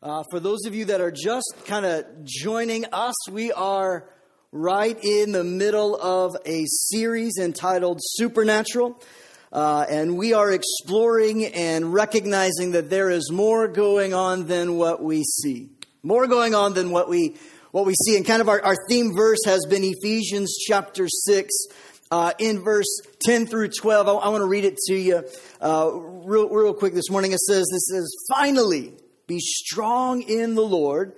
For those of you that are just kind of joining us, we are right in the middle of a series entitled Supernatural. And we are exploring and recognizing that there is more going on than what we see. More going on than what we see. And kind of our theme verse has been Ephesians chapter 6. In verse 10 through 12, I want to read it to you real quick this morning. It says, finally, be strong in the Lord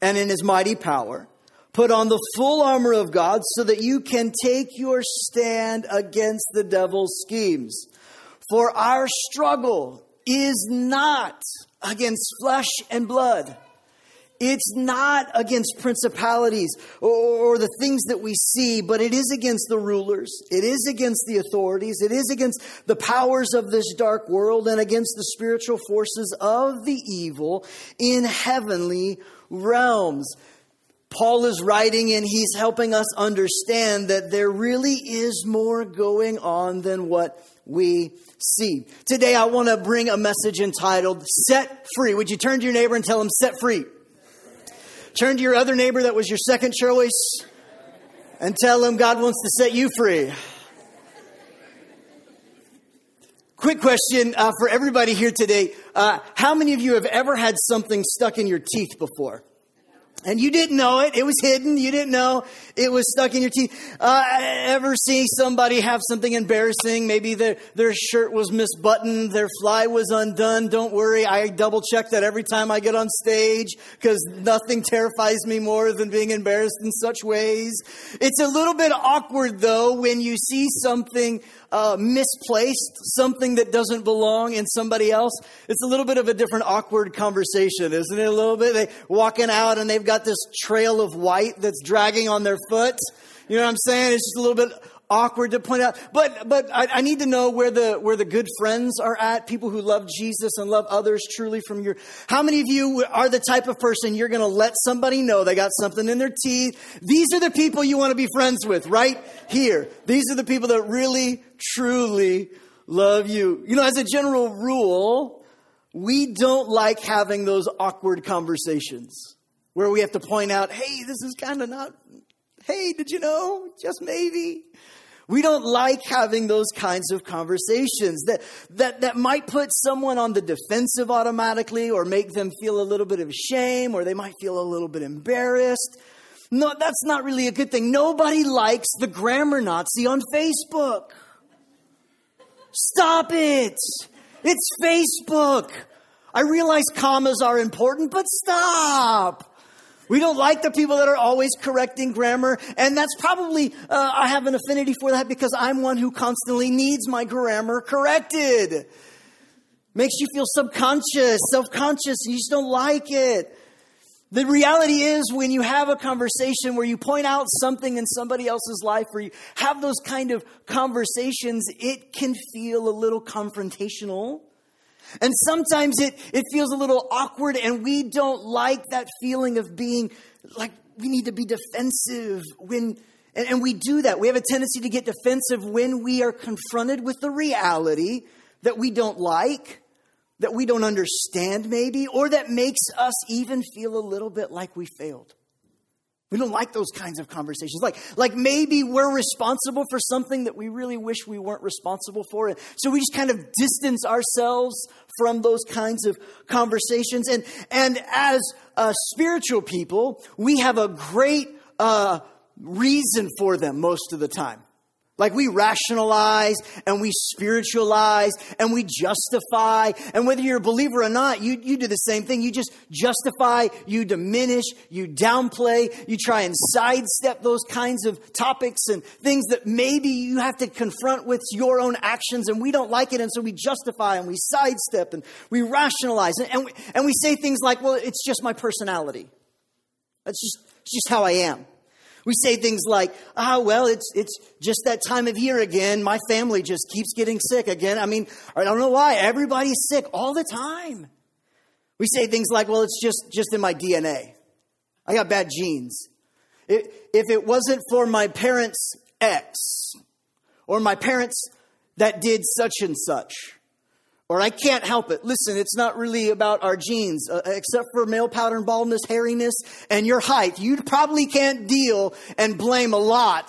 and in his mighty power. Put on the full armor of God so that you can take your stand against the devil's schemes. For our struggle is not against flesh and blood. It's not against principalities or the things that we see, but it is against the rulers. It is against the authorities. It is against the powers of this dark world and against the spiritual forces of the evil in heavenly realms. Paul is writing and he's helping us understand that there really is more going on than what we see. Today I want to bring a message entitled, Set Free. Would you turn to your neighbor and tell him, set free? Turn to your other neighbor that was your second choice and tell him God wants to set you free. Quick question for everybody here today. How many of you have ever had something stuck in your teeth before? And you didn't know it. It was hidden. You didn't know it was stuck in your teeth. Ever see somebody have something embarrassing? Maybe their shirt was misbuttoned. Their fly was undone. Don't worry. I double check that every time I get on stage because nothing terrifies me more than being embarrassed in such ways. It's a little bit awkward, though, when you see something misplaced, something that doesn't belong in somebody else. It's a little bit of a different awkward conversation, isn't it? A little bit. They're walking out and they've got this trail of white that's dragging on their foot. You know what I'm saying? It's just a little bit awkward to point out. But I need to know where the good friends are at, people who love Jesus and love others truly from your... How many of you are the type of person you're going to let somebody know they got something in their teeth? These are the people you want to be friends with right here. These are the people that really, truly love you. You know, as a general rule, we don't like having those awkward conversations where we have to point out, hey, this is kind of not, hey, did you know? Just maybe. We don't like having those kinds of conversations that might put someone on the defensive automatically or make them feel a little bit of shame or they might feel a little bit embarrassed. No, that's not really a good thing. Nobody likes the grammar Nazi on Facebook. Stop it. It's Facebook. I realize commas are important, but stop. We don't like the people that are always correcting grammar. And that's probably, I have an affinity for that because I'm one who constantly needs my grammar corrected. Makes you feel subconscious, self-conscious. You just don't like it. The reality is when you have a conversation where you point out something in somebody else's life, where you have those kind of conversations, it can feel a little confrontational. And sometimes it feels a little awkward and we don't like that feeling of being like we need to be defensive when, and we do that. We have a tendency to get defensive when we are confronted with the reality that we don't like, that we don't understand maybe, or that makes us even feel a little bit like we failed. We don't like those kinds of conversations. Like maybe we're responsible for something that we really wish we weren't responsible for. And so we just kind of distance ourselves from those kinds of conversations. And as spiritual people, we have a great reason for them most of the time. Like we rationalize and we spiritualize and we justify. And whether you're a believer or not, you do the same thing. You just justify, you diminish, you downplay, you try and sidestep those kinds of topics and things that maybe you have to confront with your own actions and we don't like it. And so we justify and we sidestep and we rationalize and we say things like, well, it's just my personality. It's just how I am. We say things like, well, it's just that time of year again. My family just keeps getting sick again. I mean, I don't know why. Everybody's sick all the time. We say things like, well, it's just in my DNA. I got bad genes. If it wasn't for my parents' ex or my parents that did such and such Or I can't help it. Listen, it's not really about our genes. Except for male pattern baldness, hairiness, and your height. You probably can't deal and blame a lot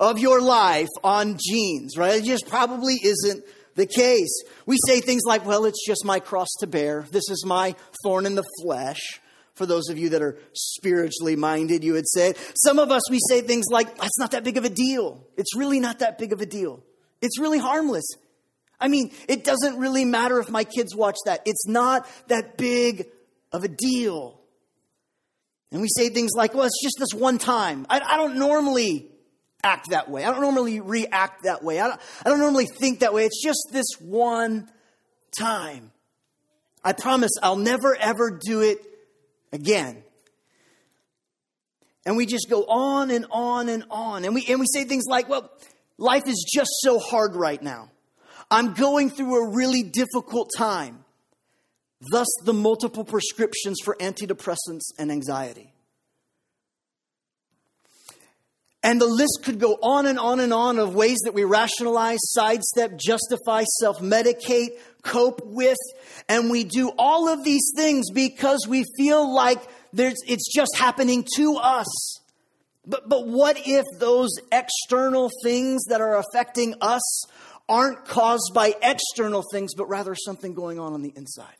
of your life on genes, right? It just probably isn't the case. We say things like, well, it's just my cross to bear. This is my thorn in the flesh. For those of you that are spiritually minded, you would say. Some of us, we say things like, it's not that big of a deal. It's really not that big of a deal. It's really harmless. I mean, it doesn't really matter if my kids watch that. It's not that big of a deal. And we say things like, well, it's just this one time. I don't normally act that way. I don't normally react that way. I don't normally think that way. It's just this one time. I promise I'll never, ever do it again. And we just go on and on and on. And we say things like, well, life is just so hard right now. I'm going through a really difficult time. Thus, the multiple prescriptions for antidepressants and anxiety. And the list could go on and on and on of ways that we rationalize, sidestep, justify, self-medicate, cope with. And we do all of these things because we feel like it's just happening to us. But what if those external things that are affecting us aren't caused by external things, but rather something going on the inside?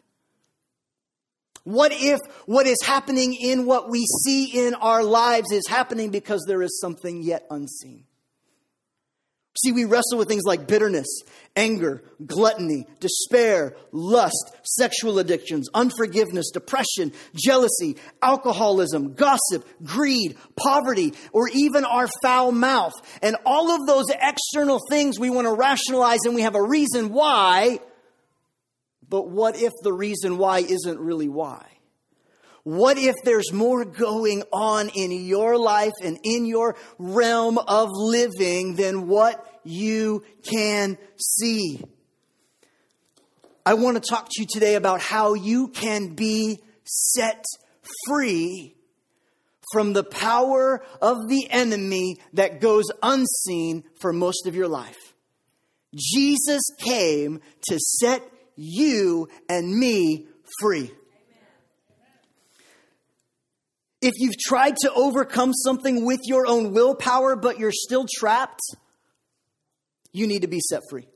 What if what is happening in what we see in our lives is happening because there is something yet unseen? See, we wrestle with things like bitterness, anger, gluttony, despair, lust, sexual addictions, unforgiveness, depression, jealousy, alcoholism, gossip, greed, poverty, or even our foul mouth. And all of those external things we want to rationalize and we have a reason why. But what if the reason why isn't really why? What if there's more going on in your life and in your realm of living than what you can see? I want to talk to you today about how you can be set free from the power of the enemy that goes unseen for most of your life. Jesus came to set you and me free. If you've tried to overcome something with your own willpower, but you're still trapped, you need to be set free.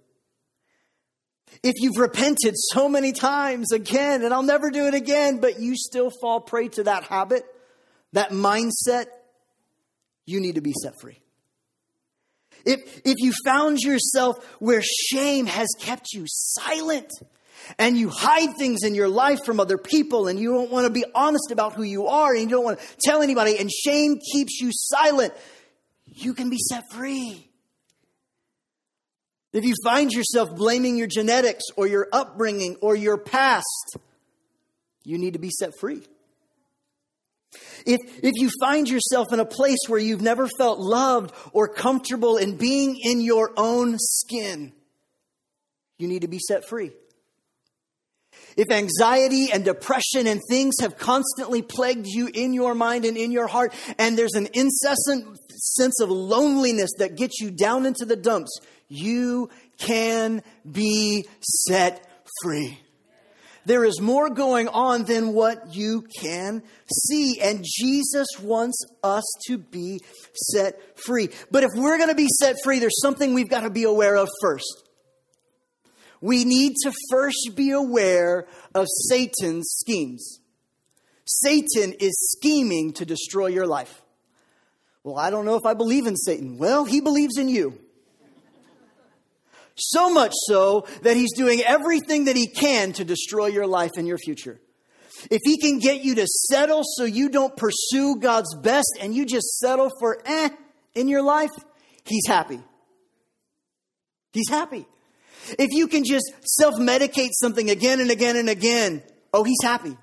If you've repented so many times again, and I'll never do it again, but you still fall prey to that habit, that mindset, you need to be set free. If you found yourself where shame has kept you silent, and you hide things in your life from other people, and you don't want to be honest about who you are, and you don't want to tell anybody, and shame keeps you silent, you can be set free. If you find yourself blaming your genetics or your upbringing or your past, you need to be set free. If you find yourself in a place where you've never felt loved or comfortable in being in your own skin, you need to be set free. If anxiety and depression and things have constantly plagued you in your mind and in your heart, and there's an incessant sense of loneliness that gets you down into the dumps, you can be set free. There is more going on than what you can see, and Jesus wants us to be set free. But if we're going to be set free, there's something we've got to be aware of first. We need to first be aware of Satan's schemes. Satan is scheming to destroy your life. Well, I don't know if I believe in Satan. Well, he believes in you. So much so that he's doing everything that he can to destroy your life and your future. If he can get you to settle so you don't pursue God's best and you just settle for in your life, he's happy. He's happy. If you can just self-medicate something again and again and again, oh, he's happy.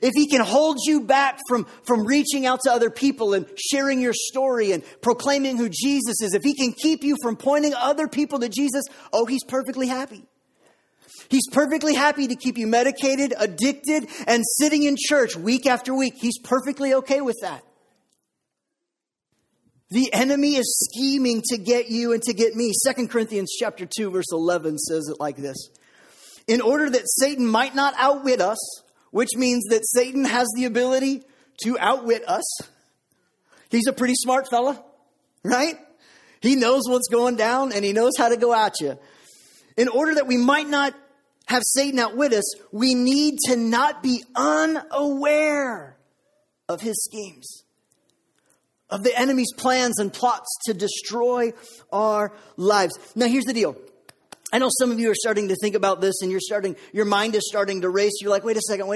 If he can hold you back from reaching out to other people and sharing your story and proclaiming who Jesus is, if he can keep you from pointing other people to Jesus, oh, he's perfectly happy. He's perfectly happy to keep you medicated, addicted, and sitting in church week after week. He's perfectly okay with that. The enemy is scheming to get you and to get me. 2 Corinthians chapter 2, verse 11 says it like this. in order that Satan might not outwit us, which means that Satan has the ability to outwit us. He's a pretty smart fella, right? He knows what's going down and he knows how to go at you. In order that we might not have Satan outwit us, we need to not be unaware of his schemes, of the enemy's plans and plots to destroy our lives. Now, here's the deal. I know some of you are starting to think about this and your mind is starting to race. You're like, wait a second.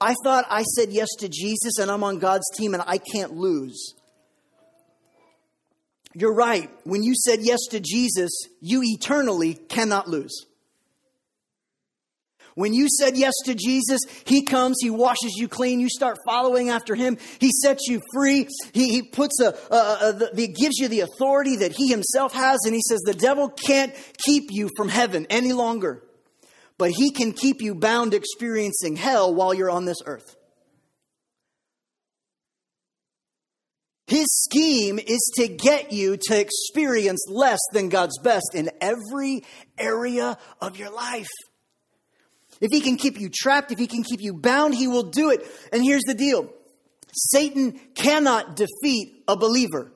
I thought I said yes to Jesus and I'm on God's team and I can't lose. You're right. When you said yes to Jesus, you eternally cannot lose. When you said yes to Jesus, he comes, he washes you clean. You start following after him. He sets you free. He puts he gives you the authority that he himself has. And he says, the devil can't keep you from heaven any longer, but he can keep you bound experiencing hell while you're on this earth. His scheme is to get you to experience less than God's best in every area of your life. If he can keep you trapped, if he can keep you bound, he will do it. And here's the deal. Satan cannot defeat a believer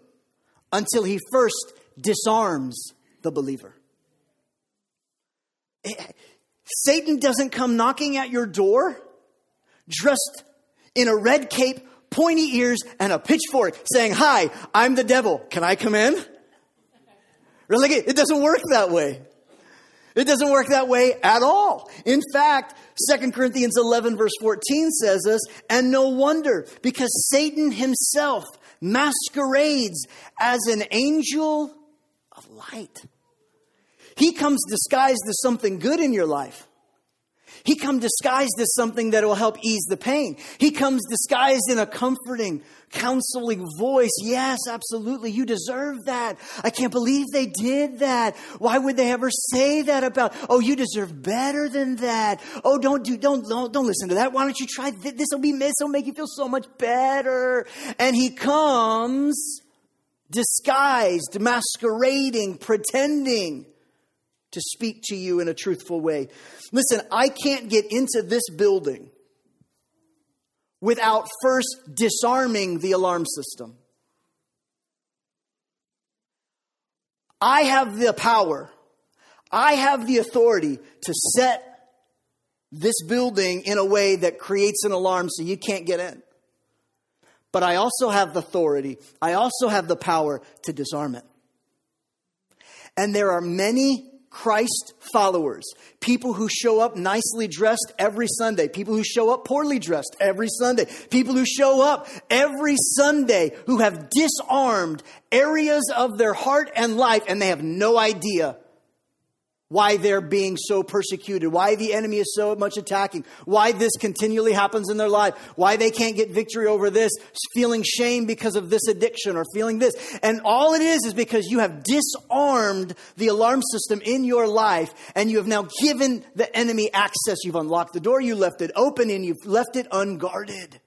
until he first disarms the believer. Satan doesn't come knocking at your door dressed in a red cape, pointy ears, and a pitchfork saying, "Hi, I'm the devil. Can I come in?" Really? It doesn't work that way. It doesn't work that way at all. In fact, 2 Corinthians 11 verse 14 says this, and no wonder, because Satan himself masquerades as an angel of light. He comes disguised as something good in your life. He comes disguised as something that will help ease the pain. He comes disguised in a comforting, counseling voice. Yes, absolutely. You deserve that. I can't believe they did that. Why would they ever say that about, oh, you deserve better than that. Oh, don't listen to that. Why don't you try this? This'll make you feel so much better. And he comes disguised, masquerading, pretending to speak to you in a truthful way. Listen, I can't get into this building without first disarming the alarm system. I have the power. I have the authority to set this building in a way that creates an alarm so you can't get in. But I also have the authority. I also have the power to disarm it. And there are many Christ followers, people who show up nicely dressed every Sunday, people who show up poorly dressed every Sunday, people who show up every Sunday who have disarmed areas of their heart and life, and they have no idea why they're being so persecuted, why the enemy is so much attacking, why this continually happens in their life, why they can't get victory over this, feeling shame because of this addiction or feeling this. And all it is because you have disarmed the alarm system in your life and you have now given the enemy access. You've unlocked the door, you left it open, and you've left it unguarded.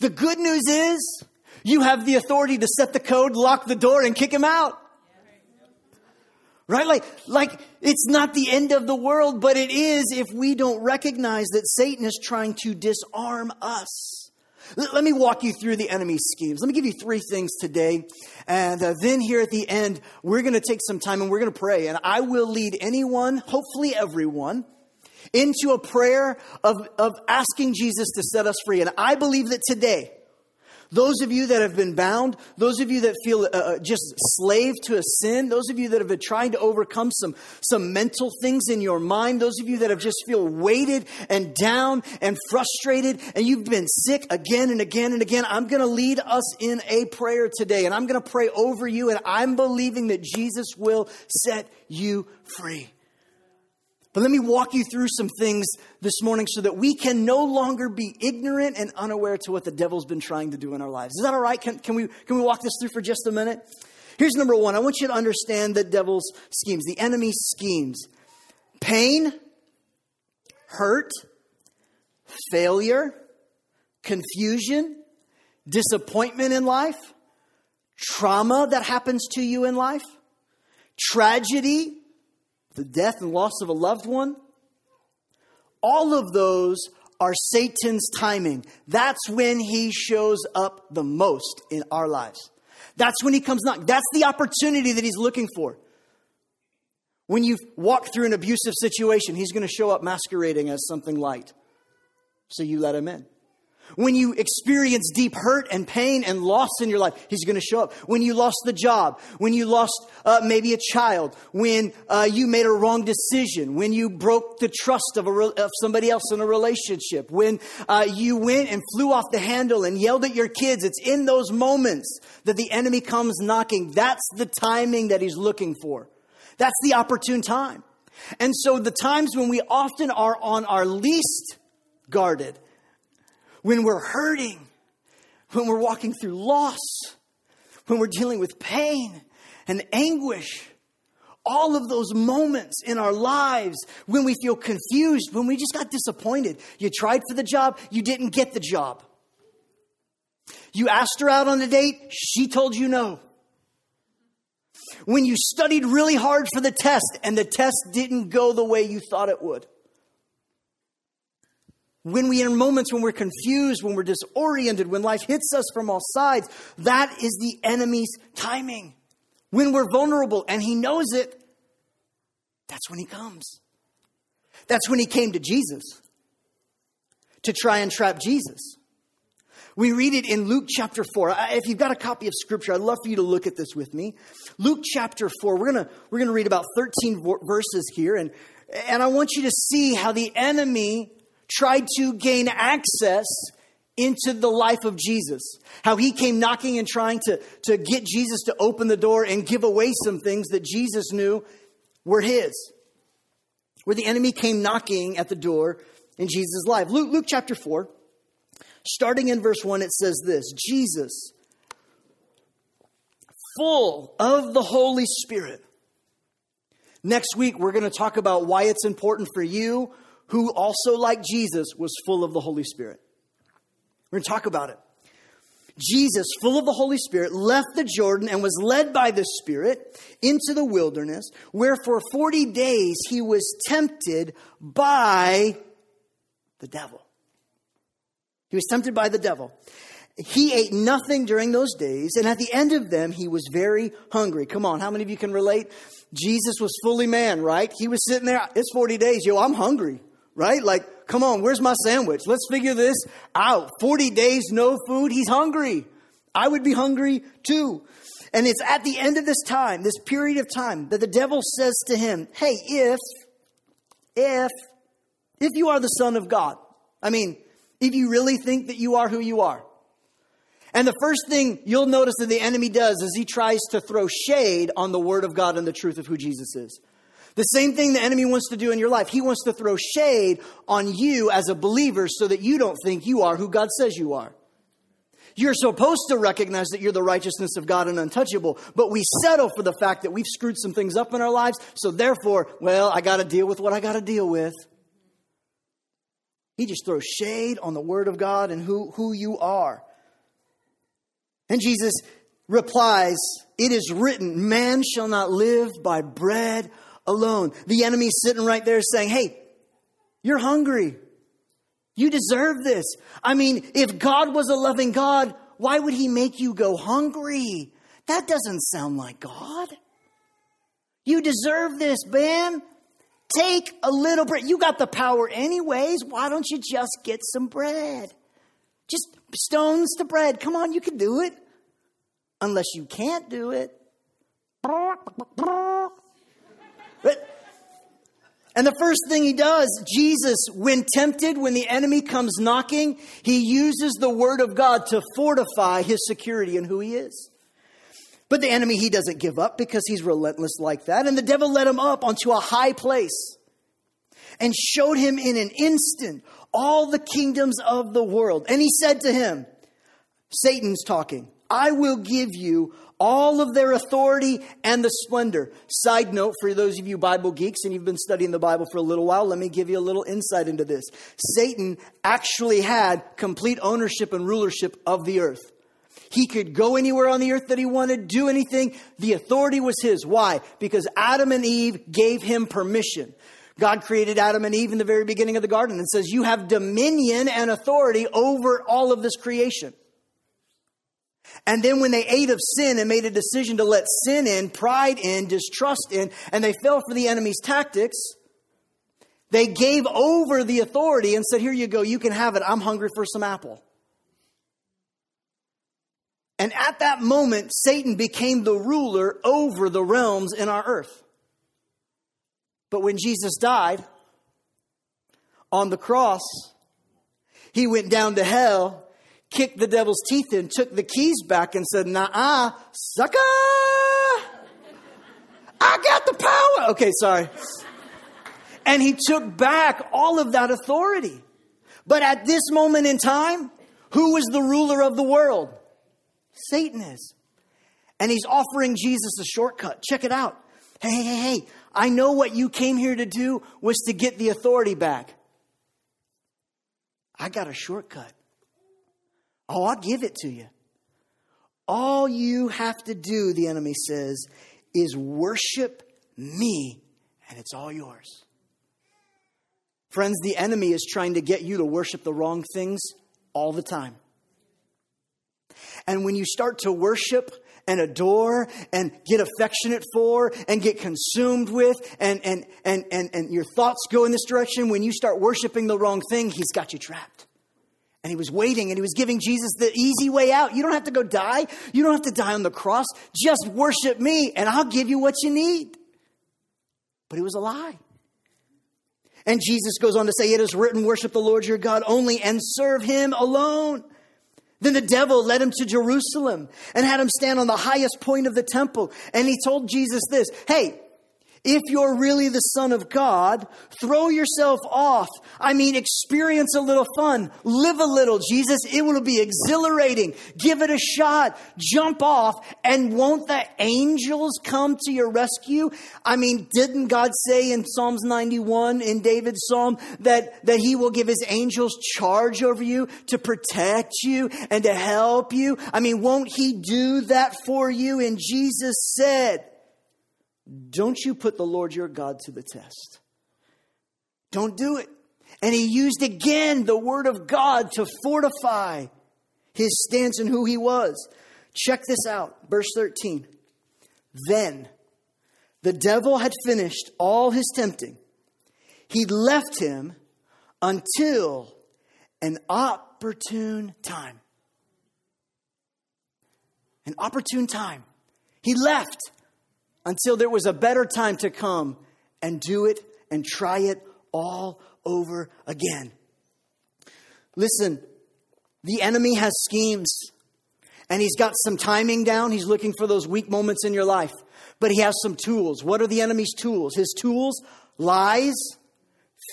The good news is you have the authority to set the code, lock the door, and kick him out. Right? Like it's not the end of the world, but it is if we don't recognize that Satan is trying to disarm us. Let me walk you through the enemy's schemes. Let me give you three things today. And then here at the end, we're going to take some time and we're going to pray. And I will lead anyone, hopefully everyone, into a prayer of asking Jesus to set us free. And I believe that today, those of you that have been bound, those of you that feel just slave to a sin, those of you that have been trying to overcome some mental things in your mind, those of you that have just feel weighted and down and frustrated, and you've been sick again and again and again, I'm going to lead us in a prayer today, and I'm going to pray over you, and I'm believing that Jesus will set you free. But let me walk you through some things this morning so that we can no longer be ignorant and unaware to what the devil's been trying to do in our lives. Is that all right? Can we walk this through for just a minute? Here's number one. I want you to understand the devil's schemes, the enemy's schemes. Pain, hurt, failure, confusion, disappointment in life, trauma that happens to you in life, tragedy, the death and loss of a loved one, all of those are Satan's timing. That's when he shows up the most in our lives. That's when he comes knocking. That's the opportunity that he's looking for. When you've walked through an abusive situation, he's going to show up masquerading as something light. So you let him in. When you experience deep hurt and pain and loss in your life, he's going to show up. When you lost the job, when you lost maybe a child, when you made a wrong decision, when you broke the trust of somebody else in a relationship, when you went and flew off the handle and yelled at your kids, it's in those moments that the enemy comes knocking. That's the timing that he's looking for. That's the opportune time. And so the times when we often are on our least guarded, when we're hurting, when we're walking through loss, when we're dealing with pain and anguish, all of those moments in our lives when we feel confused, when we just got disappointed. You tried for the job, you didn't get the job. You asked her out on a date, she told you no. When you studied really hard for the test and the test didn't go the way you thought it would. When we are in moments when we're confused, when we're disoriented, when life hits us from all sides, that is the enemy's timing. When we're vulnerable and he knows it, that's when he comes. That's when he came to Jesus to try and trap Jesus. We read it in Luke chapter 4. If you've got a copy of scripture, I'd love for you to look at this with me. Luke chapter 4, we're going to read about 13 verses here. And I want you to see how the enemy tried to gain access into the life of Jesus. How he came knocking and trying to get Jesus to open the door and give away some things that Jesus knew were his. Where the enemy came knocking at the door in Jesus' life. Luke chapter 4, starting in verse 1, it says this. Jesus, full of the Holy Spirit. Next week, we're going to talk about why it's important for you who also, like Jesus, was full of the Holy Spirit. We're going to talk about it. Jesus, full of the Holy Spirit, left the Jordan and was led by the Spirit into the wilderness, where for 40 days he was tempted by the devil. He was tempted by the devil. He ate nothing during those days, and at the end of them, he was very hungry. Come on, how many of you can relate? Jesus was fully man, right? He was sitting there, it's 40 days, yo, I'm hungry. Right? Like, come on, where's my sandwich? Let's figure this out. 40 days, no food. He's hungry. I would be hungry too. And it's at the end of this time, this period of time, that the devil says to him, hey, if you are the Son of God, I mean, if you really think that you are who you are. And the first thing you'll notice that the enemy does is he tries to throw shade on the word of God and the truth of who Jesus is. The same thing the enemy wants to do in your life. He wants to throw shade on you as a believer so that you don't think you are who God says you are. You're supposed to recognize that you're the righteousness of God and untouchable, but we settle for the fact that we've screwed some things up in our lives. So therefore, well, I got to deal with what I got to deal with. He just throws shade on the word of God and who you are. And Jesus replies, it is written, man shall not live by bread alone. The enemy's sitting right there saying, hey, you're hungry. You deserve this. I mean, if God was a loving God, why would he make you go hungry? That doesn't sound like God. You deserve this, man. Take a little bread. You got the power anyways. Why don't you just get some bread? Just stones to bread. Come on, you can do it. Unless you can't do it. And the first thing he does, Jesus, when tempted, when the enemy comes knocking, he uses the word of God to fortify his security in who he is. But the enemy, he doesn't give up because he's relentless like that. And the devil led him up onto a high place and showed him in an instant all the kingdoms of the world. And he said to him, Satan's talking, I will give you all of their authority and the splendor. Side note, for those of you Bible geeks and you've been studying the Bible for a little while, let me give you a little insight into this. Satan actually had complete ownership and rulership of the earth. He could go anywhere on the earth that he wanted, do anything. The authority was his. Why? Because Adam and Eve gave him permission. God created Adam and Eve in the very beginning of the garden and says, you have dominion and authority over all of this creation. And then when they ate of sin and made a decision to let sin in, pride in, distrust in, and they fell for the enemy's tactics, they gave over the authority and said, here you go, you can have it. I'm hungry for some apple. And at that moment, Satan became the ruler over the realms in our earth. But when Jesus died on the cross, he went down to hell, kicked the devil's teeth in, took the keys back and said, nah, sucker, I got the power. Okay, sorry. And he took back all of that authority. But at this moment in time, who is the ruler of the world? Satan is. And he's offering Jesus a shortcut. Check it out. Hey. I know what you came here to do was to get the authority back. I got a shortcut. Oh, I'll give it to you. All you have to do, the enemy says, is worship me, and it's all yours. Friends, the enemy is trying to get you to worship the wrong things all the time. And when you start to worship and adore and get affectionate for and get consumed with and your thoughts go in this direction, when you start worshiping the wrong thing, he's got you trapped. And he was waiting and he was giving Jesus the easy way out. You don't have to go die. You don't have to die on the cross. Just worship me and I'll give you what you need. But it was a lie. And Jesus goes on to say, it is written, worship the Lord your God only and serve him alone. Then the devil led him to Jerusalem and had him stand on the highest point of the temple. And he told Jesus this, hey, if you're really the Son of God, throw yourself off. I mean, experience a little fun. Live a little, Jesus. It will be exhilarating. Give it a shot. Jump off. And won't the angels come to your rescue? I mean, didn't God say in Psalms 91, in David's psalm, that he will give his angels charge over you to protect you and to help you? I mean, won't he do that for you? And Jesus said, don't you put the Lord your God to the test. Don't do it. And he used again the word of God to fortify his stance and who he was. Check this out. Verse 13. Then the devil had finished all his tempting. He left him until an opportune time. An opportune time. He left until there was a better time to come and do it and try it all over again. Listen, the enemy has schemes and he's got some timing down. He's looking for those weak moments in your life, but he has some tools. What are the enemy's tools? His tools, lies,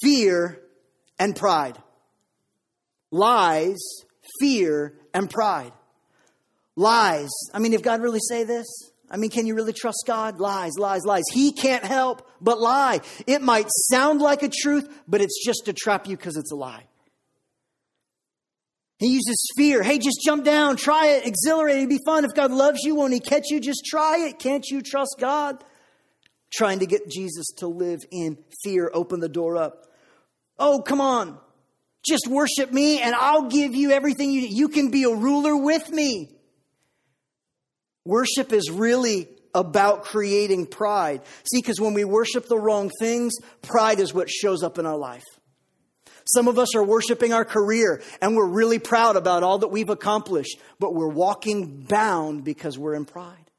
fear, and pride. Lies, fear, and pride. Lies. I mean, did God really say this? I mean, can you really trust God? Lies. He can't help but lie. It might sound like a truth, but it's just to trap you because it's a lie. He uses fear. Hey, just jump down. Try it. Exhilarate. It'd be fun. If God loves you, won't he catch you? Just try it. Can't you trust God? Trying to get Jesus to live in fear. Open the door up. Oh, come on. Just worship me and I'll give you everything you need. You can be a ruler with me. Worship is really about creating pride. See, because when we worship the wrong things, pride is what shows up in our life. Some of us are worshiping our career and we're really proud about all that we've accomplished, but we're walking bound because we're in pride.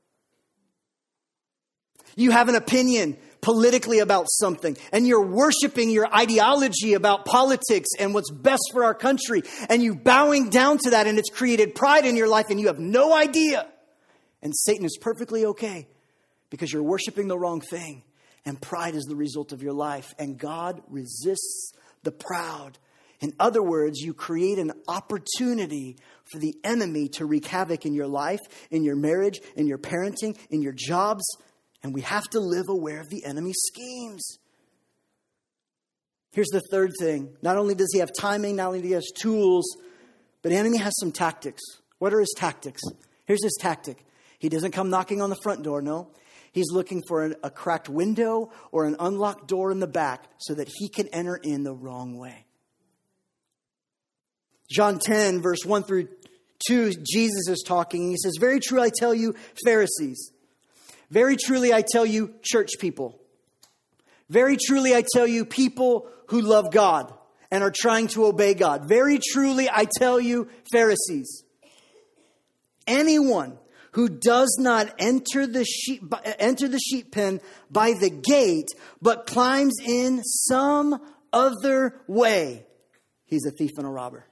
You have an opinion politically about something and you're worshiping your ideology about politics and what's best for our country, and you bowing down to that, and it's created pride in your life and you have no idea. And Satan is perfectly okay because you're worshiping the wrong thing, and pride is the result of your life. And God resists the proud. In other words, you create an opportunity for the enemy to wreak havoc in your life, in your marriage, in your parenting, in your jobs. And we have to live aware of the enemy's schemes. Here's the third thing. Not only does he have timing, not only does he have tools, but the enemy has some tactics. What are his tactics? Here's his tactic. He doesn't come knocking on the front door, no. He's looking for a cracked window or an unlocked door in the back so that he can enter in the wrong way. John 10, verse 1 through 2, Jesus is talking. He says, "Very truly I tell you, Pharisees. Very truly I tell you, church people. Very truly I tell you, people who love God and are trying to obey God. Very truly I tell you, Pharisees. Anyone who does not enter the sheep pen by the gate, but climbs in some other way, he's a thief and a robber.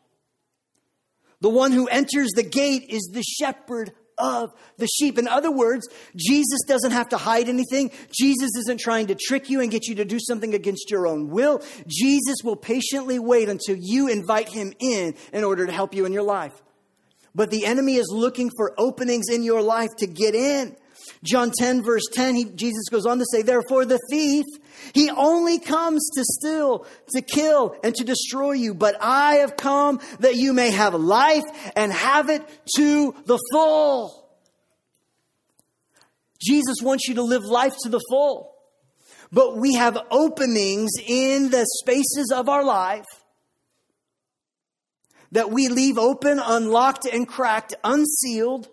The one who enters the gate is the shepherd of the sheep." In other words, Jesus doesn't have to hide anything. Jesus isn't trying to trick you and get you to do something against your own will. Jesus will patiently wait until you invite him in order to help you in your life. But the enemy is looking for openings in your life to get in. John 10, verse 10, Jesus goes on to say, "Therefore the thief, he only comes to steal, to kill, and to destroy you. But I have come that you may have life and have it to the full." Jesus wants you to live life to the full. But we have openings in the spaces of our life that we leave open, unlocked, and cracked, unsealed.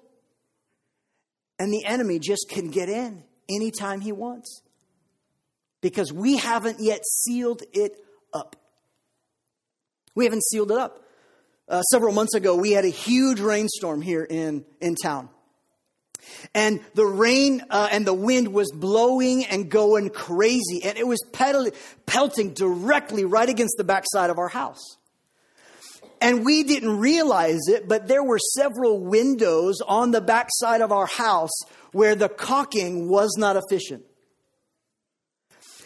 And the enemy just can get in anytime he wants, because we haven't yet sealed it up. We haven't sealed it up. Several months ago, we had a huge rainstorm here in town. And the rain and the wind was blowing and going crazy. And it was pelting directly right against the backside of our house. And we didn't realize it, but there were several windows on the backside of our house where the caulking was not efficient.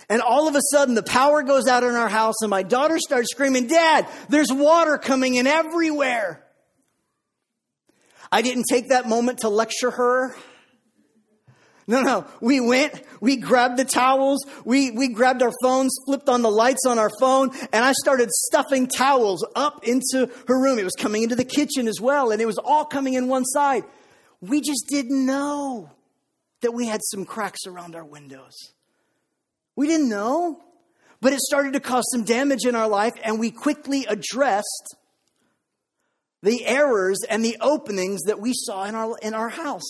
And all of a sudden, the power goes out in our house, and my daughter starts screaming, "Dad, there's water coming in everywhere." I didn't take that moment to lecture her. No. We went, we grabbed the towels, we grabbed our phones, flipped on the lights on our phone, and I started stuffing towels up into her room. It was coming into the kitchen as well, and it was all coming in one side. We just didn't know that we had some cracks around our windows. We didn't know, but it started to cause some damage in our life, and we quickly addressed the errors and the openings that we saw in our house.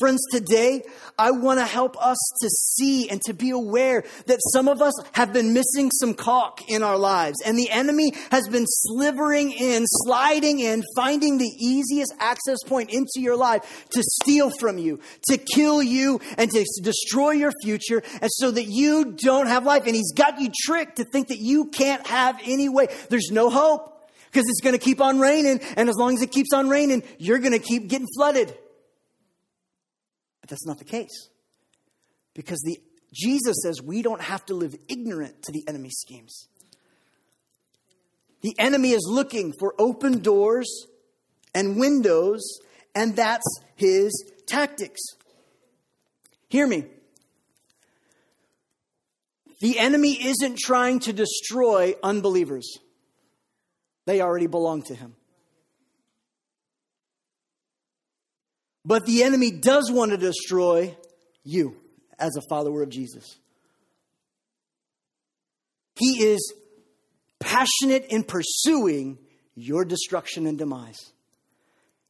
Friends, today, I want to help us to see and to be aware that some of us have been missing some caulk in our lives. And the enemy has been slivering in, sliding in, finding the easiest access point into your life to steal from you, to kill you, and to destroy your future, and so that you don't have life. And he's got you tricked to think that you can't have any way. There's no hope, because it's going to keep on raining. And as long as it keeps on raining, you're going to keep getting flooded. But that's not the case, because Jesus says we don't have to live ignorant to the enemy's schemes. The enemy is looking for open doors and windows, and that's his tactics. Hear me. The enemy isn't trying to destroy unbelievers. They already belong to him. But the enemy does want to destroy you as a follower of Jesus. He is passionate in pursuing your destruction and demise,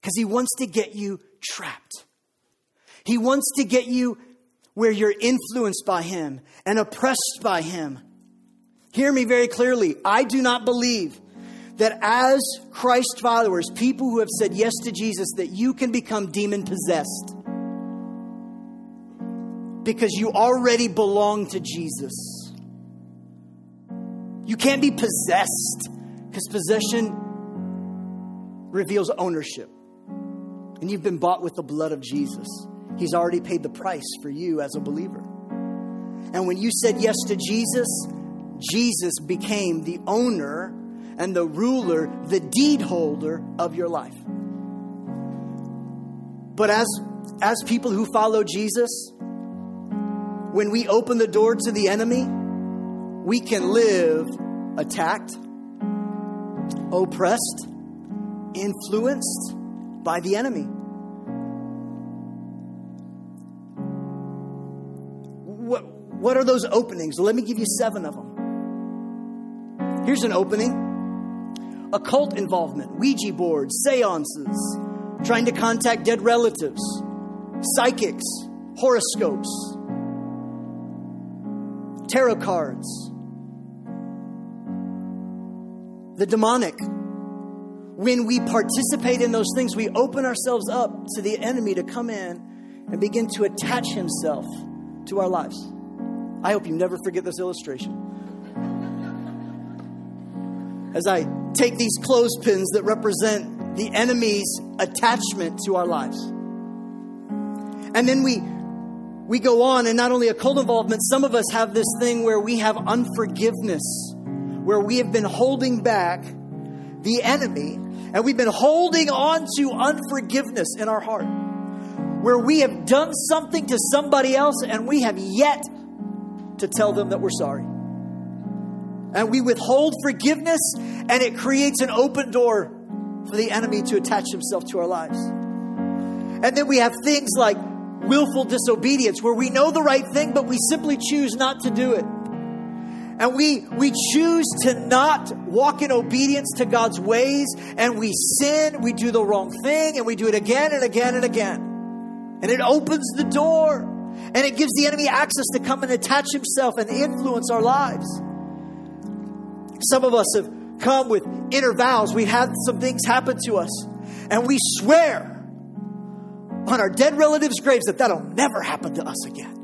because he wants to get you trapped. He wants to get you where you're influenced by him and oppressed by him. Hear me very clearly. I do not believe that as Christ followers, people who have said yes to Jesus, that you can become demon-possessed, because you already belong to Jesus. You can't be possessed, because possession reveals ownership. And you've been bought with the blood of Jesus. He's already paid the price for you as a believer. And when you said yes to Jesus, Jesus became the owner and the ruler, the deed holder of your life. But as people who follow Jesus, when we open the door to the enemy, we can live attacked, oppressed, influenced, by the enemy. What are those openings? Let me give you 7 of them. Here's an opening. Occult involvement, Ouija boards, seances, trying to contact dead relatives, psychics, horoscopes, tarot cards, the demonic. When we participate in those things, we open ourselves up to the enemy to come in and begin to attach himself to our lives. I hope you never forget this illustration. As I take these clothespins that represent the enemy's attachment to our lives. And then we go on, and not only occult involvement, some of us have this thing where we have unforgiveness, where we have been holding back the enemy, and we've been holding on to unforgiveness in our heart, where we have done something to somebody else and we have yet to tell them that we're sorry. And we withhold forgiveness, and it creates an open door for the enemy to attach himself to our lives. And then we have things like willful disobedience, where we know the right thing, but we simply choose not to do it. And we choose to not walk in obedience to God's ways, and we sin, we do the wrong thing, and we do it again and again and again. And it opens the door, and it gives the enemy access to come and attach himself and influence our lives. Some of us have come with inner vows. We've had some things happen to us, and we swear on our dead relatives' graves that that'll never happen to us again.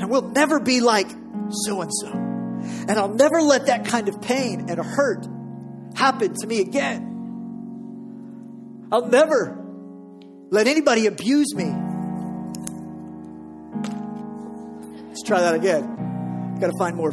And we'll never be like so-and-so. And I'll never let that kind of pain and hurt happen to me again. I'll never let anybody abuse me. Let's try that again. I've got to find more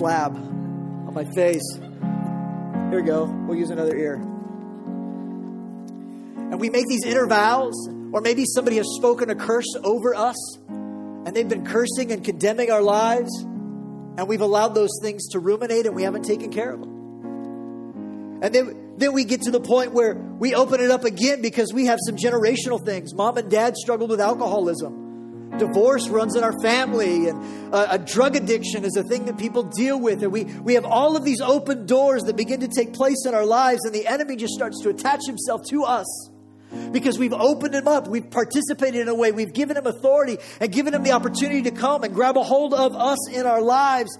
flab on my face. Here we go. We'll use another ear. And we make these inner vows, or maybe somebody has spoken a curse over us, and they've been cursing and condemning our lives, and we've allowed those things to ruminate, and we haven't taken care of them. And then we get to the point where we open it up again because we have some generational things. Mom and dad struggled with alcoholism. Divorce runs in our family, and a drug addiction is a thing that people deal with. And we have all of these open doors that begin to take place in our lives, and the enemy just starts to attach himself to us. Because we've opened him up. We've participated in a way. We've given him authority and given him the opportunity to come and grab a hold of us in our lives.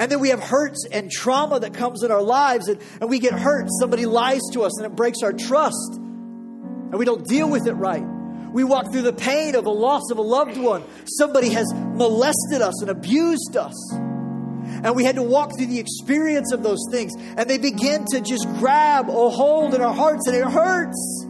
And then we have hurts and trauma that comes in our lives. And we get hurt. Somebody lies to us and it breaks our trust. And we don't deal with it right. We walk through the pain of a loss of a loved one. Somebody has molested us and abused us. And we had to walk through the experience of those things. And they begin to just grab a hold in our hearts, and it hurts.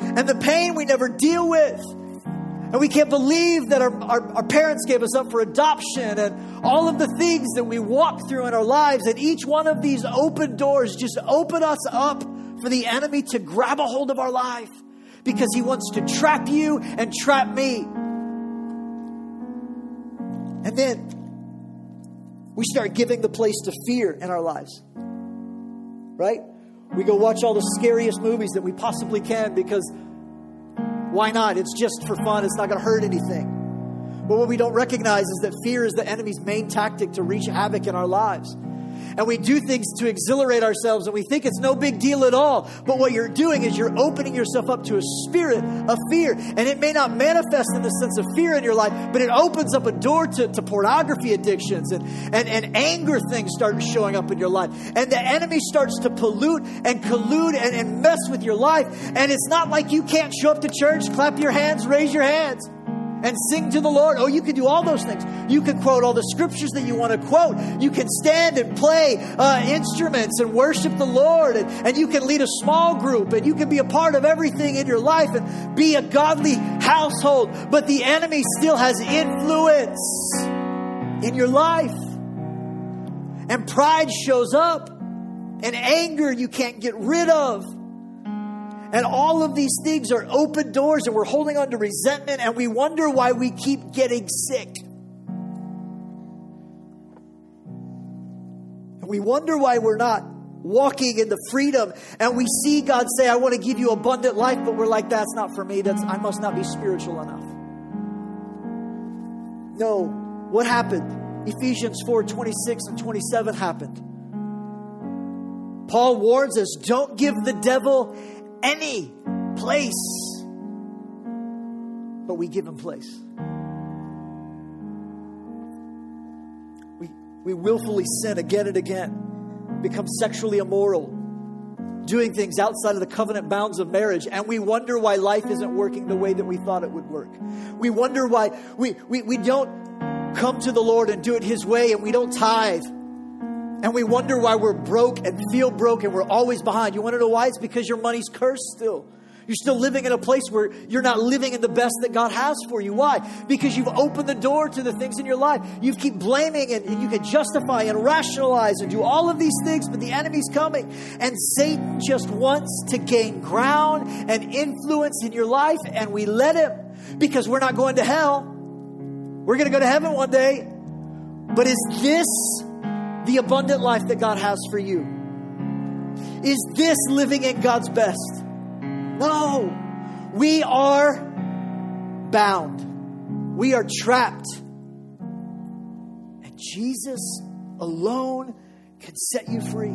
And the pain we never deal with. And we can't believe that our parents gave us up for adoption, and all of the things that we walk through in our lives. And each one of these open doors just open us up for the enemy to grab a hold of our life. Because he wants to trap you and trap me. And then we start giving the place to fear in our lives, right? We go watch all the scariest movies that we possibly can because why not? It's just for fun. It's not going to hurt anything. But what we don't recognize is that fear is the enemy's main tactic to wreak havoc in our lives. And we do things to exhilarate ourselves, and we think it's no big deal at all. But what you're doing is you're opening yourself up to a spirit of fear. And it may not manifest in the sense of fear in your life, but it opens up a door to pornography addictions, and anger things start showing up in your life. And the enemy starts to pollute and collude and mess with your life. And it's not like you can't show up to church, clap your hands, raise your hands, and sing to the Lord. Oh, you can do all those things. You can quote all the scriptures that you want to quote. You can stand and play instruments and worship the Lord. And you can lead a small group. And you can be a part of everything in your life and be a godly household. But the enemy still has influence in your life. And pride shows up. And anger you can't get rid of. And all of these things are open doors, and we're holding on to resentment, and we wonder why we keep getting sick. And we wonder why we're not walking in the freedom. And we see God say, I want to give you abundant life, but we're like, that's not for me. I must not be spiritual enough. No. What happened? Ephesians 4:26 and 27 happened. Paul warns us, don't give the devil any place, but we give him place. We willfully sin again and again, become sexually immoral, doing things outside of the covenant bounds of marriage, and we wonder why life isn't working the way that we thought it would work. We wonder why we don't come to the Lord and do it His way, and we don't tithe. And we wonder why we're broke and feel broke and we're always behind. You want to know why? It's because your money's cursed still. You're still living in a place where you're not living in the best that God has for you. Why? Because you've opened the door to the things in your life. You keep blaming and you can justify and rationalize and do all of these things, but the enemy's coming. And Satan just wants to gain ground and influence in your life, and we let him, because we're not going to hell. We're going to go to heaven one day. But is this the abundant life that God has for you? Is this living in God's best? No. We are bound. We are trapped. And Jesus alone can set you free.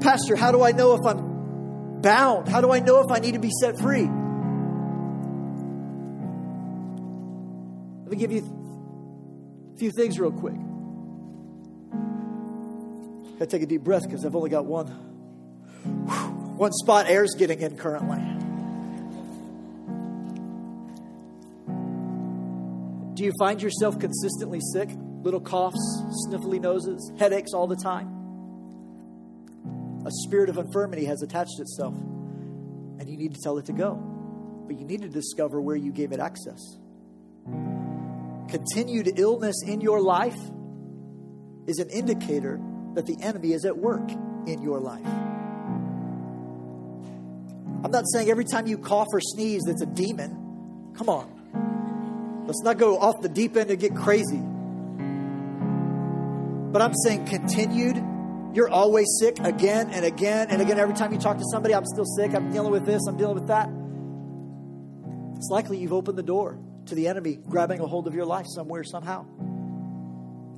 Pastor, how do I know if I'm bound? How do I know if I need to be set free? Let me give you a few things real quick. I take a deep breath because I've only got one spot air's getting in currently. Do you find yourself consistently sick? Little coughs, sniffly noses, headaches all the time? A spirit of infirmity has attached itself, and you need to tell it to go. But you need to discover where you gave it access. Continued illness in your life is an indicator that the enemy is at work in your life. I'm not saying every time you cough or sneeze, that's a demon. Come on. Let's not go off the deep end and get crazy. But I'm saying continued. You're always sick again and again and again. Every time you talk to somebody, I'm still sick. I'm dealing with this. I'm dealing with that. It's likely you've opened the door to the enemy grabbing a hold of your life somewhere, somehow.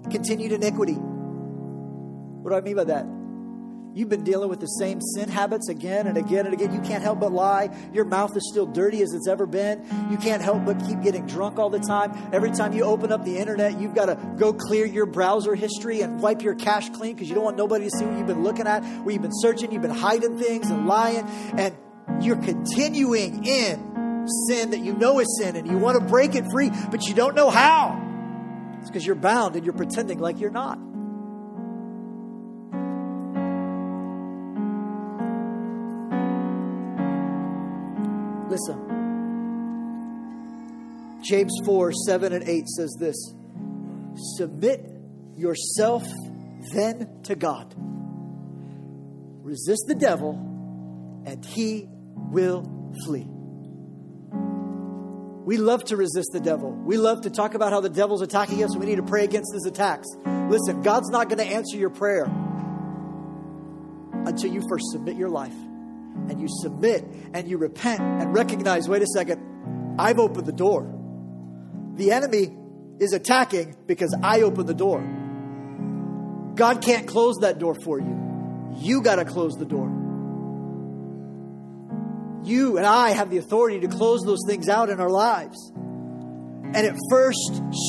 Continued iniquity. What do I mean by that? You've been dealing with the same sin habits again and again and again. You can't help but lie. Your mouth is still dirty as it's ever been. You can't help but keep getting drunk all the time. Every time you open up the internet, you've got to go clear your browser history and wipe your cache clean because you don't want nobody to see what you've been looking at, where you've been searching. You've been hiding things and lying, and you're continuing in sin that you know is sin, and you want to break it free, but you don't know how. It's because you're bound and you're pretending like you're not. Listen. James 4:7-8 says this. Submit yourself then to God. Resist the devil, and he will flee. We love to resist the devil. We love to talk about how the devil's attacking us, and we need to pray against his attacks. Listen, God's not going to answer your prayer until you first submit your life. And you submit and you repent and recognize, wait a second, I've opened the door. The enemy is attacking because I opened the door. God can't close that door for you. You got to close the door. You and I have the authority to close those things out in our lives. And it first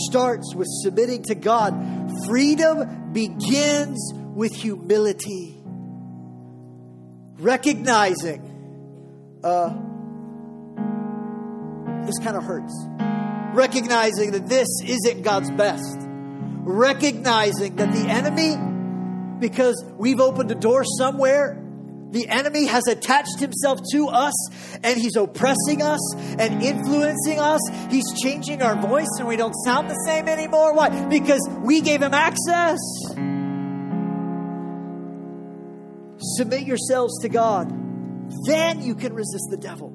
starts with submitting to God. Freedom begins with humility. Recognizing this kind of hurts. Recognizing that this isn't God's best. Recognizing that the enemy, because we've opened a door somewhere, the enemy has attached himself to us, and he's oppressing us and influencing us. He's changing our voice, and we don't sound the same anymore. Why? Because we gave him access. Submit yourselves to God. Then you can resist the devil.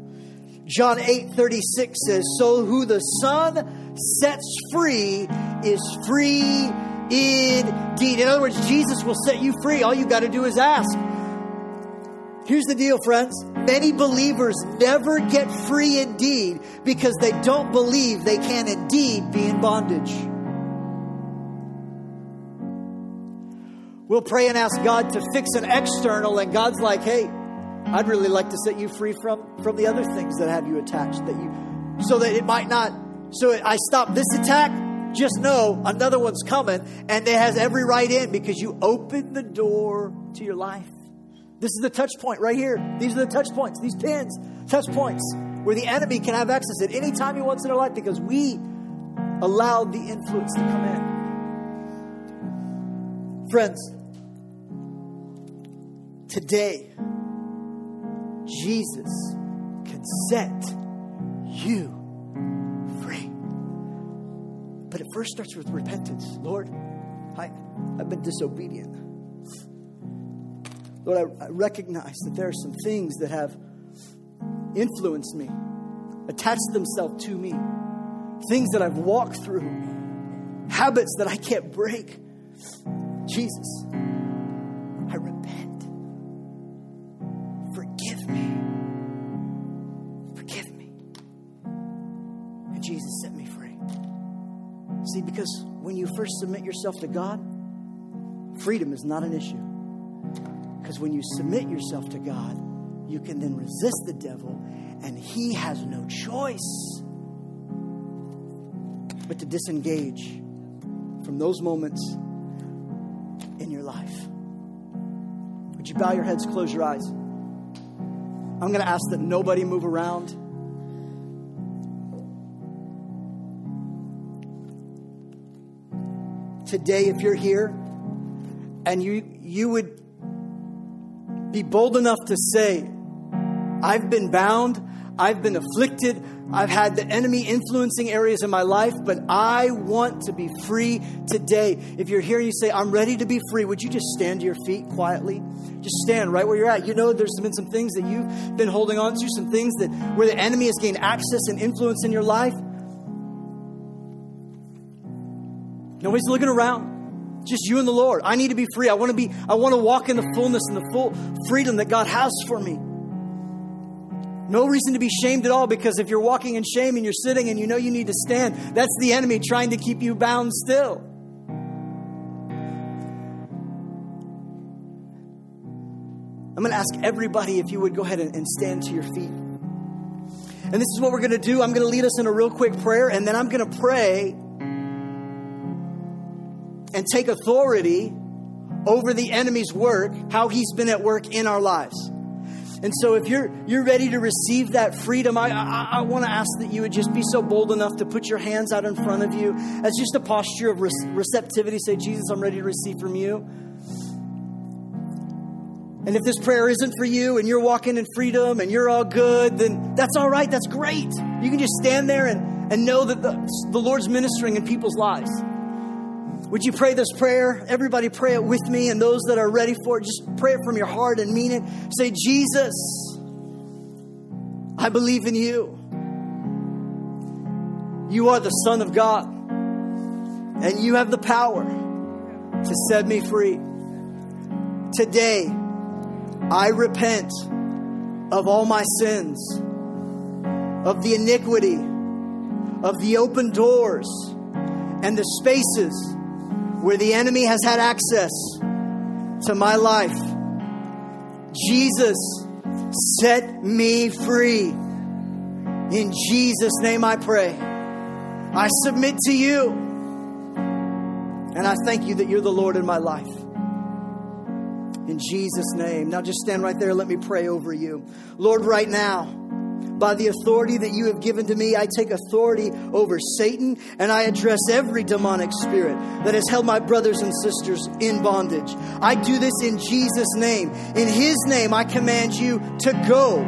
John 8:36 says, so who the Son sets free is free indeed. In other words, Jesus will set you free. All you got to do is ask. Here's the deal, friends. Many believers never get free indeed because they don't believe they can indeed be in bondage. We'll pray and ask God to fix an external, and God's like, hey, I'd really like to set you free from the other things that have you attached, I stop this attack. Just know another one's coming, and it has every right in because you open the door to your life. This is the touch point right here. These are the touch points. These pins, touch points where the enemy can have access at any time he wants in our life because we allowed the influence to come in. Friends, today, Jesus can set you free. But it first starts with repentance. Lord, I've been disobedient. Lord, I recognize that there are some things that have influenced me, attached themselves to me, things that I've walked through, habits that I can't break. Jesus, I repent. Forgive me. Forgive me. And Jesus, set me free. See, because when you first submit yourself to God, freedom is not an issue. Because when you submit yourself to God, you can then resist the devil, and he has no choice but to disengage from those moments in your life. Would you bow your heads, close your eyes? I'm going to ask that nobody move around. Today, if you're here and you would be bold enough to say, I've been bound, I've been afflicted, I've had the enemy influencing areas in my life, but I want to be free today. If you're here and you say, I'm ready to be free, would you just stand to your feet quietly? Just stand right where you're at. You know, there's been some things that you've been holding on to, some things that where the enemy has gained access and influence in your life. Nobody's looking around. Just you and the Lord. I need to be free. I want to walk in the fullness and the full freedom that God has for me. No reason to be shamed at all, because if you're walking in shame and you're sitting and you know you need to stand, that's the enemy trying to keep you bound still. I'm going to ask everybody if you would go ahead and stand to your feet. And this is what we're going to do. I'm going to lead us in a real quick prayer, and then I'm going to pray and take authority over the enemy's work, how he's been at work in our lives. And so if you're ready to receive that freedom, I want to ask that you would just be so bold enough to put your hands out in front of you. That's just a posture of receptivity. Say, Jesus, I'm ready to receive from you. And if this prayer isn't for you and you're walking in freedom and you're all good, then that's all right. That's great. You can just stand there and know that the Lord's ministering in people's lives. Would you pray this prayer? Everybody pray it with me. And those that are ready for it, just pray it from your heart and mean it. Say, Jesus, I believe in you. You are the Son of God. And you have the power to set me free. Today, I repent of all my sins, of the iniquity, of the open doors and the spaces where the enemy has had access to my life. Jesus, set me free. In Jesus' name I pray. I submit to you. And I thank you that you're the Lord in my life. In Jesus' name. Now just stand right there and let me pray over you. Lord, right now, by the authority that you have given to me, I take authority over Satan, and I address every demonic spirit that has held my brothers and sisters in bondage. I do this in Jesus' name. In His name, I command you to go.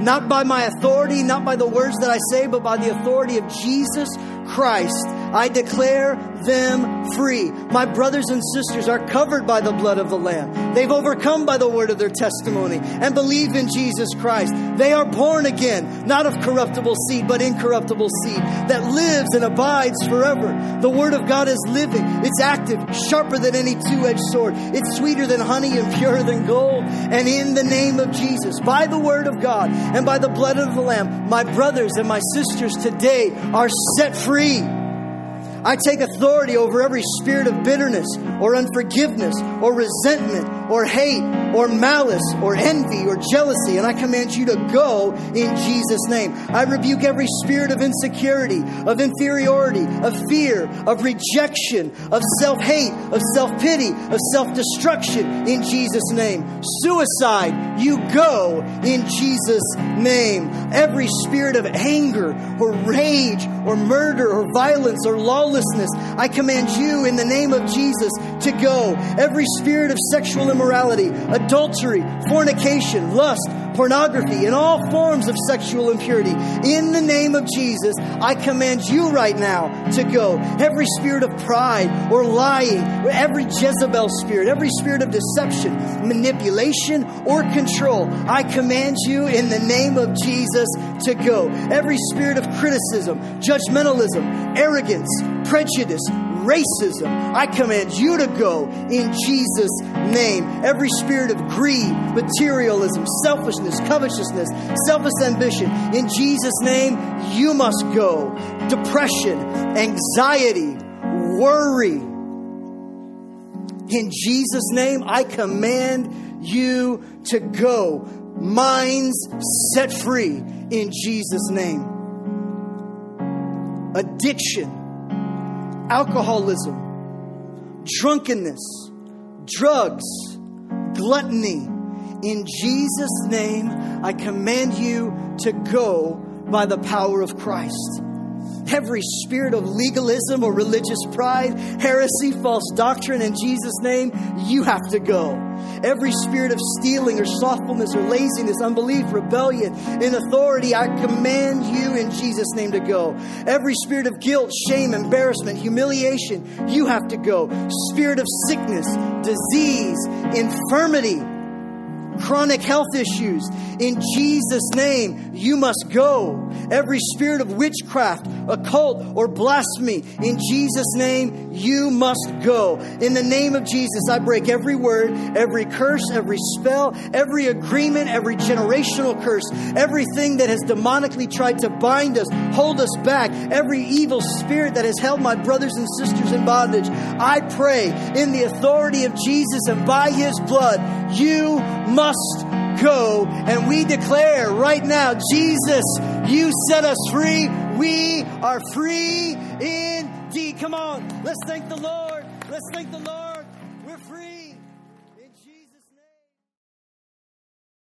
Not by my authority, not by the words that I say, but by the authority of Jesus Christ. I declare them free. My brothers and sisters are covered by the blood of the Lamb. They've overcome by the word of their testimony and believe in Jesus Christ. They are born again, not of corruptible seed, but incorruptible seed that lives and abides forever. The word of God is living. It's active, sharper than any two-edged sword. It's sweeter than honey and purer than gold. And in the name of Jesus, by the word of God and by the blood of the Lamb, my brothers and my sisters today are set free. I take authority over every spirit of bitterness or unforgiveness or resentment or hate or malice or envy or jealousy, and I command you to go in Jesus' name. I rebuke every spirit of insecurity, of inferiority, of fear, of rejection, of self-hate, of self-pity, of self-destruction in Jesus' name. Suicide, you go in Jesus' name. Every spirit of anger or rage or murder or violence or lawlessness, I command you in the name of Jesus to go. Every spirit of sexual immorality, adultery, fornication, lust, pornography, and all forms of sexual impurity, in the name of Jesus, I command you right now to go. Every spirit of pride or lying, every Jezebel spirit, every spirit of deception, manipulation, or control, I command you in the name of Jesus to go. Every spirit of criticism, judgmentalism, arrogance, prejudice, racism, I command you to go in Jesus' name. Every spirit of greed, materialism, selfishness, covetousness, selfish ambition, in Jesus' name, you must go. Depression, anxiety, worry, in Jesus' name, I command you to go. Minds set free in Jesus' name. Addiction, alcoholism, drunkenness, drugs, gluttony, in Jesus' name, I command you to go by the power of Christ. Every spirit of legalism or religious pride, heresy, false doctrine, in Jesus' name, you have to go. Every spirit of stealing or slothfulness or laziness, unbelief, rebellion, in authority, I command you in Jesus' name to go. Every spirit of guilt, shame, embarrassment, humiliation, you have to go. Spirit of sickness, disease, infirmity, chronic health issues, in Jesus' name, you must go. Every spirit of witchcraft, occult, or blasphemy, in Jesus' name, you must go. In the name of Jesus, I break every word, every curse, every spell, every agreement, every generational curse, everything that has demonically tried to bind us, hold us back, every evil spirit that has held my brothers and sisters in bondage. I pray in the authority of Jesus and by His blood, you must go. And we declare right now, Jesus, you set us free. We are free indeed. Come on, let's thank the Lord. Let's thank the Lord.